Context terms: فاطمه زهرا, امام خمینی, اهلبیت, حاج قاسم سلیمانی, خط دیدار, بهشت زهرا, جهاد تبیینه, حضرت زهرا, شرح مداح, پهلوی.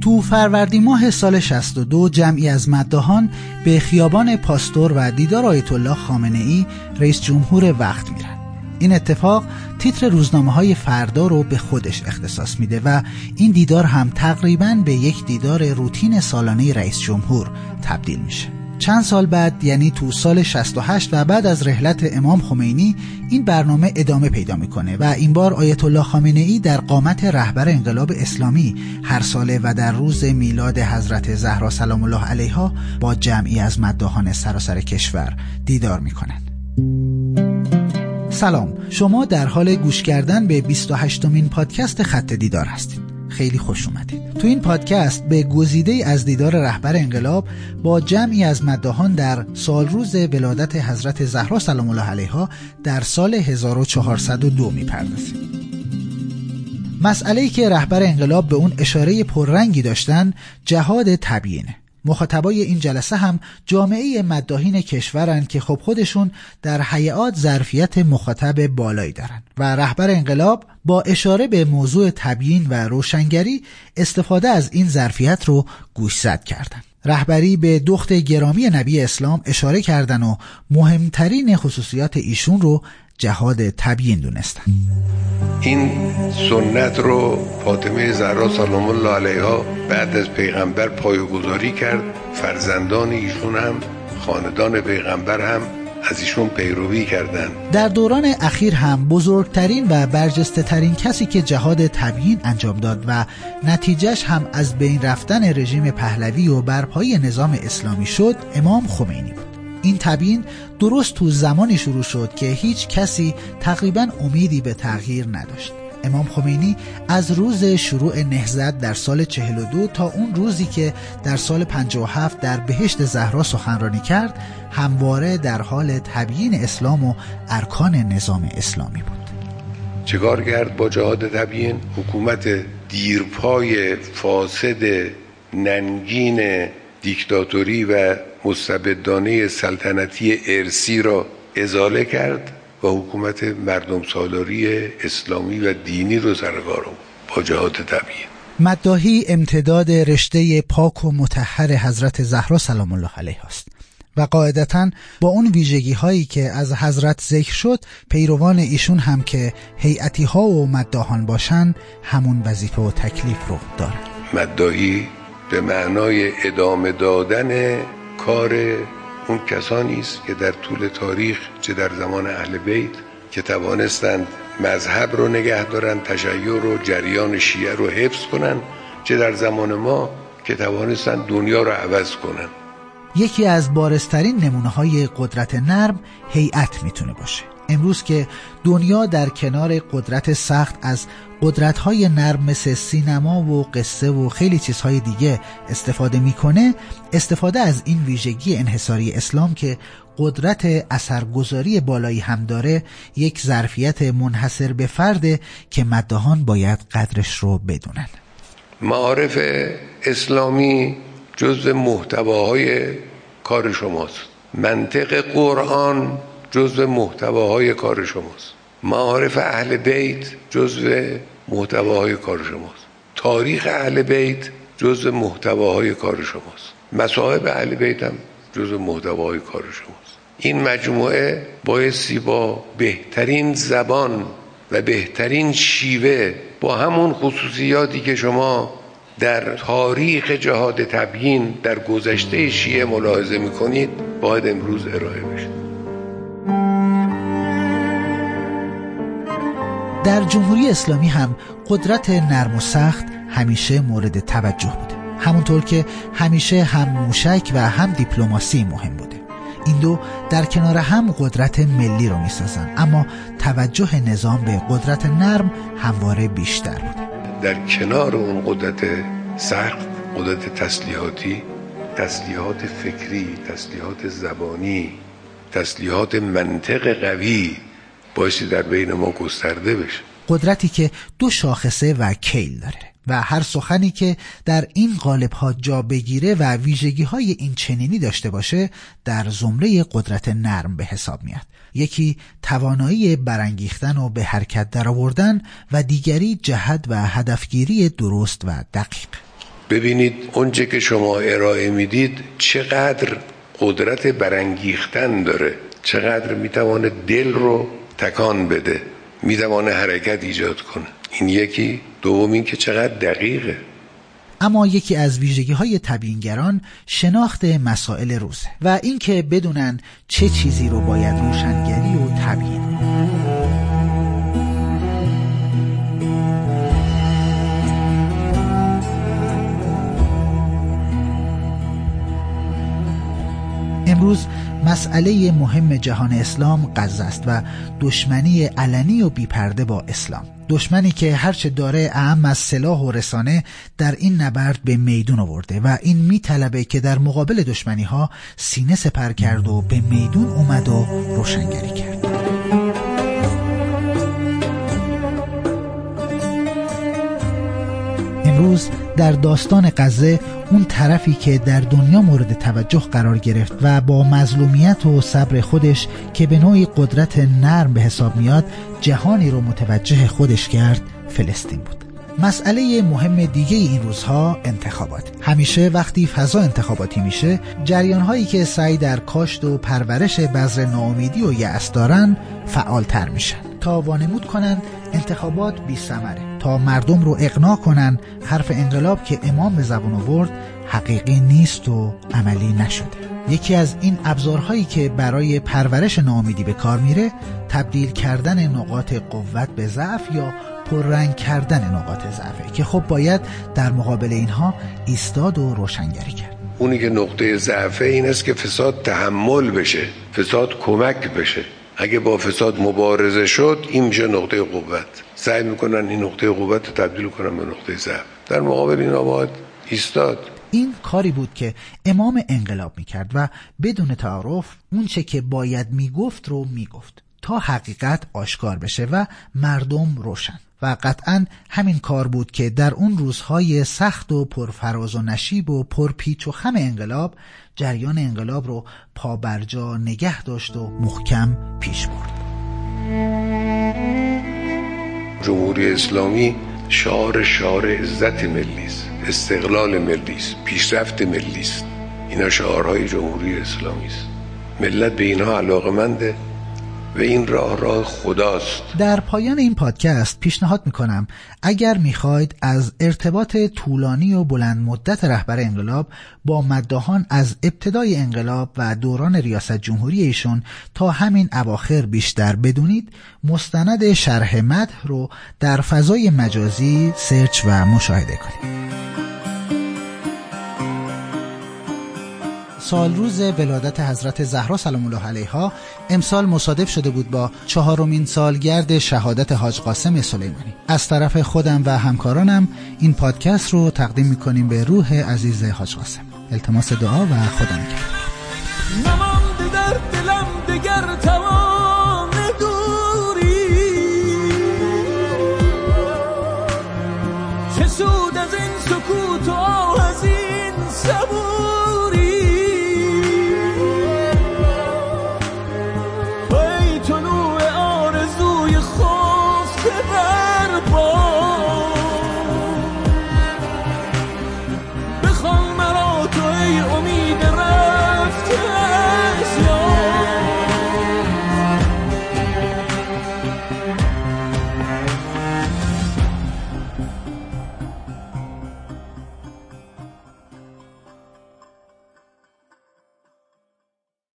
تو فروردین ماه سال 62 جمعی از مداحان به خیابان پاستور و دیدار آیت الله خامنه‌ای رئیس جمهور وقت میرن. این اتفاق تیتر روزنامه‌های فردا رو به خودش اختصاص میده و این دیدار هم تقریباً به یک دیدار روتین سالانه رئیس جمهور تبدیل میشه. چند سال بعد یعنی تو سال 68 و بعد از رحلت امام خمینی این برنامه ادامه پیدا میکنه و این بار آیت الله خامنه‌ای در قامت رهبر انقلاب اسلامی هر ساله و در روز میلاد حضرت زهرا سلام الله علیها با جمعی از مداحان سراسر کشور دیدار میکنن. سلام، شما در حال گوش کردن به 28مین پادکست خط دیدار هستید. خیلی خوش اومدید. تو این پادکست به گزیده از دیدار رهبر انقلاب با جمعی از مداحان در سالروز ولادت حضرت زهرا سلام الله علیها در سال 1402 میپردازیم. مسئله‌ای که رهبر انقلاب به اون اشاره پررنگی داشتن جهاد تبیینه. مخاطبای این جلسه هم جامعه مداحین کشورن که خب خودشون در هیئات ظرفیت مخاطب بالایی دارن و رهبر انقلاب با اشاره به موضوع تبیین و روشنگری استفاده از این ظرفیت رو گوشزد کردن. رهبری به دخت گرامی نبی اسلام اشاره کردن و مهمترین خصوصیات ایشون رو جهاد تبیین دونستن. این سنت رو فاطمه زهرا سلام الله علیها بعد از پیغمبر پایه‌گذاری کرد. فرزندان ایشون هم، خاندان پیغمبر هم از ایشون پیروی کردند. در دوران اخیر هم بزرگترین و برجسته ترین کسی که جهاد تبیین انجام داد و نتیجهش هم از بین رفتن رژیم پهلوی و برپایی نظام اسلامی شد، امام خمینی بود. این تبیین درست تو زمانی شروع شد که هیچ کسی تقریباً امیدی به تغییر نداشت. امام خمینی از روز شروع نهضت در سال 42 تا اون روزی که در سال 57 در بهشت زهرا سخنرانی کرد همواره در حال تبیین اسلام و ارکان نظام اسلامی بود. چیکار کرد با جهاد تبیین؟ حکومت دیرپای فاسد ننگین دیکتاتوری و مستبدانه سلطنتی ارسی را ازاله کرد و حکومت مردم سالاری اسلامی و دینی رو سرکار آورد با جهاد تبیین. مداحی امتداد رشته پاک و مطهر حضرت زهرا سلام الله علیها است و قاعدتاً با اون ویژگی هایی که از حضرت ذکر شد پیروان ایشون هم که هیئتی ها و مداحان باشن همون وظیفه و تکلیف رو دارن. مداحی به معنای ادامه دادن کار اون کسانی است که در طول تاریخ چه در زمان اهل بیت که توانستند مذهب رو نگه دارن، تشیع رو، جریان شیعه رو حفظ کنن، چه در زمان ما که توانستند دنیا رو عوض کنن. یکی از بارزترین نمونه‌های قدرت نرم هیئت میتونه باشه. امروز که دنیا در کنار قدرت سخت از قدرت‌های نرم مثل سینما و قصه و خیلی چیزهای دیگه استفاده می‌کنه، استفاده از این ویژگی انحصاری اسلام که قدرت اثرگذاری بالایی هم داره یک ظرفیت منحصر به فرده که مداحان باید قدرش رو بدونن. معارف اسلامی جزء محتواهای کار شماست. منطق قرآن جزء محتواهای کار شماست. معارف اهل بیت جزء محتواهای کار شماست. تاریخ اهل بیت جزء محتواهای کار شماست. مصاحب اهل بیت هم جزء محتواهای کار شماست. این مجموعه بایستی با بهترین زبان و بهترین شیوه با همون خصوصیاتی که شما در تاریخ جهاد تبیین در گذشته شیعه ملاحظه می‌کنید باید امروز ارائه بشه. در جمهوری اسلامی هم قدرت نرم و سخت همیشه مورد توجه بوده، همونطور که همیشه هم موشک و هم دیپلماسی مهم بوده. این دو در کنار هم قدرت ملی رو میسازن، اما توجه نظام به قدرت نرم همواره بیشتر بوده. در کنار اون قدرت سخت، قدرت تسلیحاتی، تسلیحات فکری، تسلیحات زبانی، تسلیحات منطق قوی بایستی در بین ما گسترده بشه. قدرتی که دو شاخصه و کیل داره و هر سخنی که در این قالب‌ها جا بگیره و ویژگی‌های این چنینی داشته باشه در زمره قدرت نرم به حساب میاد. یکی توانایی برانگیختن و به حرکت درآوردن و دیگری جهت و هدفگیری درست و دقیق. ببینید اونچه که شما ارائه میدید چقدر قدرت برانگیختن داره، چقدر میتوانه دل رو تکان بده، میتوانه حرکت ایجاد کنه. این یکی. دوم این که چقدر دقیقه. اما یکی از ویژگی‌های تبیینگران شناخت مسائل روزه و اینکه بدونن چه چیزی رو باید روشنگری و تبیین. امروز مسئله مهم جهان اسلام غزه است و دشمنی علنی و بی‌پرده با اسلام، دشمنی که هرچه داره اهم از سلاح و رسانه در این نبرد به میدون آورده و این میطلبه که در مقابل دشمنی ها سینه سپر کرد و به میدون اومد و روشنگری کرد. امروز در داستان غزه اون طرفی که در دنیا مورد توجه قرار گرفت و با مظلومیت و صبر خودش که به نوعی قدرت نرم به حساب میاد جهانی رو متوجه خودش کرد، فلسطین بود. مسئله مهم دیگه این روزها انتخابات. همیشه وقتی فضا انتخاباتی میشه، جریان‌هایی که سعی در کاشت و پرورش بذر ناامیدی و یأس دارن فعالتر میشن تا وانمود کنن انتخابات بی‌ثمره، تا مردم رو اقناع کنن حرف انقلاب که امام به زبان آورد حقیقی نیست و عملی نشده. یکی از این ابزارهایی که برای پرورش ناامیدی به کار میره، تبدیل کردن نقاط قوت به ضعف یا پررنگ کردن نقاط ضعفه که خب باید در مقابل اینها ایستاد و روشنگری کرد. اونی که نقطه ضعفه این است که فساد تحمل بشه، فساد کمک بشه. اگه با فساد مبارزه شد این میشه نقطه قوت. سعی میکنن این نقطه قوت رو تبدیل کنن به نقطه ضعف. در مقابل این آباد ایستاد. این کاری بود که امام انقلاب میکرد و بدون تعارف اون چه که باید میگفت رو میگفت تا حقیقت آشکار بشه و مردم روشن. و قطعاً همین کار بود که در اون روزهای سخت و پرفراز و نشیب و پرپیچ و خم انقلاب جریان انقلاب رو پا بر جا نگه داشت و محکم پیش برد. جمهوری اسلامی شعار عزت ملی است، استقلال ملی است، پیشرفت ملی است. اینا شعارهای جمهوری اسلامی است. ملت به اینها علاقه‌منده و این راه خداست. در پایان این پادکست پیشنهاد میکنم اگر میخواید از ارتباط طولانی و بلند مدت رهبر انقلاب با مداحان از ابتدای انقلاب و دوران ریاست جمهوری ایشون تا همین اواخر بیشتر بدونید، مستند شرح مداح رو در فضای مجازی سرچ و مشاهده کنید. سالروز ولادت حضرت زهرا سلام الله علیها امسال مصادف شده بود با 4مین سالگرد شهادت حاج قاسم سلیمانی. از طرف خودم و همکارانم این پادکست رو تقدیم می‌کنیم به روح عزیز حاج قاسم. التماس دعا و خدا نگهدار. نماند در دلم دگر توان دوری، چه سود از این سکوت و از این صبور. Oh